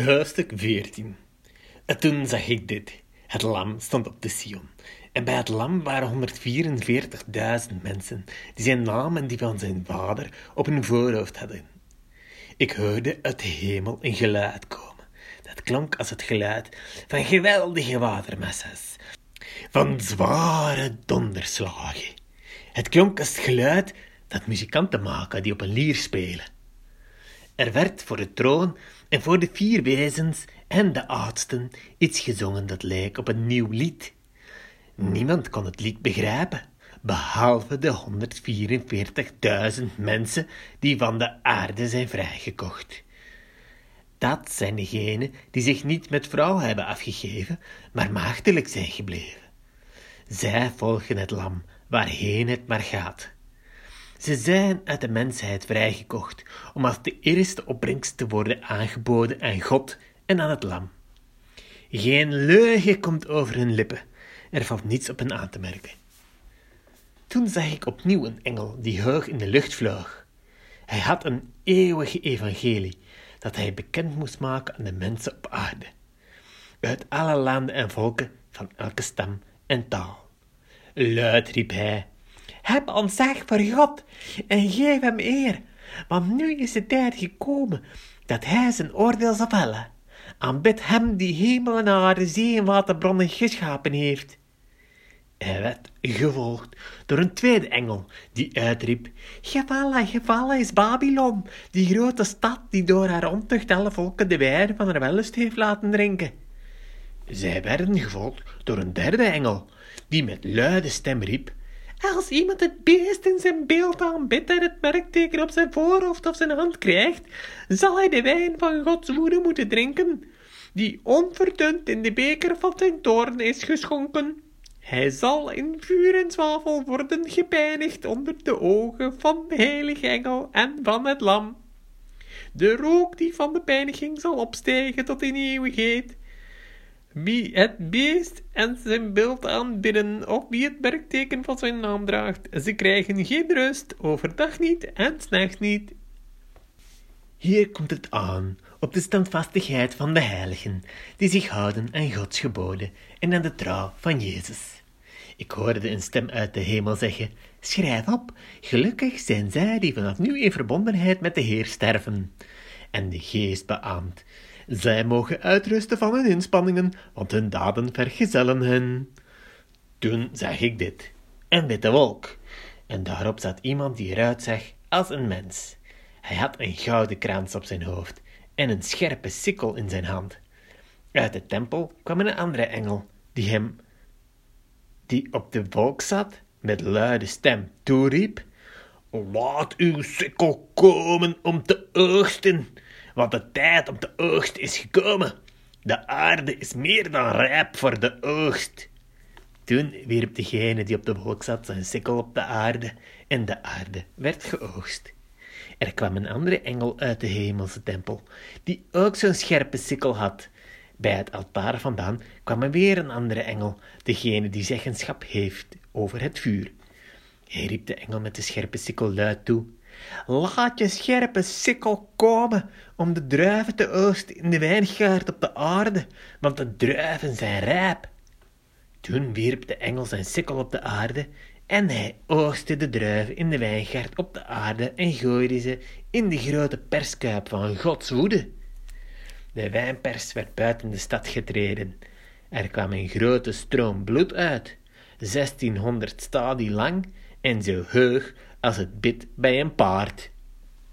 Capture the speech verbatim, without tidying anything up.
Hoofdstuk veertien. En toen zag ik dit. Het lam stond op de Sion. En bij het lam waren honderdvierenveertigduizend mensen, die zijn naam en die van zijn vader op hun voorhoofd hadden. Ik hoorde uit de hemel een geluid komen. Dat klonk als het geluid van geweldige watermassa's, van zware donderslagen. Het klonk als het geluid dat muzikanten maken die op een lier spelen. Er werd voor de troon en voor de vier wezens en de oudsten iets gezongen dat leek op een nieuw lied. Niemand kon het lied begrijpen, behalve de honderdvierenveertigduizend mensen die van de aarde zijn vrijgekocht. Dat zijn degenen die zich niet met vrouw hebben afgegeven, maar maagdelijk zijn gebleven. Zij volgen het lam, waarheen het maar gaat. Ze zijn uit de mensheid vrijgekocht om als de eerste opbrengst te worden aangeboden aan God en aan het lam. Geen leugen komt over hun lippen. Er valt niets op hen aan te merken. Toen zag ik opnieuw een engel die hoog in de lucht vloog. Hij had een eeuwige evangelie dat hij bekend moest maken aan de mensen op aarde, uit alle landen en volken, van elke stam en taal. Luid riep hij: heb ontzag voor God en geef hem eer, want nu is de tijd gekomen dat hij zijn oordeel zal vellen. Aanbid hem die hemel en aarde, zee en waterbronnen geschapen heeft. Hij werd gevolgd door een tweede engel die uitriep: gevallen, gevallen is Babylon, die grote stad die door haar ontucht alle volken de wijn van haar wellust heeft laten drinken. Zij werden gevolgd door een derde engel die met luide stem riep: als iemand het beest in zijn beeld aanbidt en het merkteken op zijn voorhoofd of zijn hand krijgt, zal hij de wijn van Gods woede moeten drinken, die onverdund in de beker van zijn toorn is geschonken. Hij zal in vuur en zwavel worden gepijnigd onder de ogen van de heilige engel en van het lam. De rook die van de pijniging zal opstijgen tot in eeuwigheid. Wie het beest en zijn beeld aanbidden, of wie het merkteken van zijn naam draagt, ze krijgen geen rust, overdag niet en 's nachts niet. Hier komt het aan, op de standvastigheid van de heiligen, die zich houden aan Gods geboden en aan de trouw van Jezus. Ik hoorde een stem uit de hemel zeggen: schrijf op, gelukkig zijn zij die vanaf nu in verbondenheid met de Heer sterven. En de geest beaamt: zij mogen uitrusten van hun inspanningen, want hun daden vergezellen hen. Toen zag ik dit, een witte wolk, en daarop zat iemand die eruit zag als een mens. Hij had een gouden krans op zijn hoofd en een scherpe sikkel in zijn hand. Uit de tempel kwam een andere engel, die hem, die op de wolk zat, met luide stem toeriep: laat uw sikkel komen om te oogsten, want de tijd om de oogst is gekomen. De aarde is meer dan rijp voor de oogst. Toen wierp degene die op de wolk zat zijn sikkel op de aarde, en de aarde werd geoogst. Er kwam een andere engel uit de hemelse tempel, die ook zo'n scherpe sikkel had. Bij het altaar vandaan kwam er weer een andere engel, degene die zeggenschap heeft over het vuur. Hij riep de engel met de scherpe sikkel luid toe: laat je scherpe sikkel komen om de druiven te oogsten in de wijngaard op de aarde, want de druiven zijn rijp. Toen wierp de engel zijn sikkel op de aarde en hij oogste de druiven in de wijngaard op de aarde en gooide ze in de grote perskuip van Gods woede. De wijnpers werd buiten de stad getreden. Er kwam een grote stroom bloed uit, zestienhonderd stadie lang en zo heug als het bit bij een paard.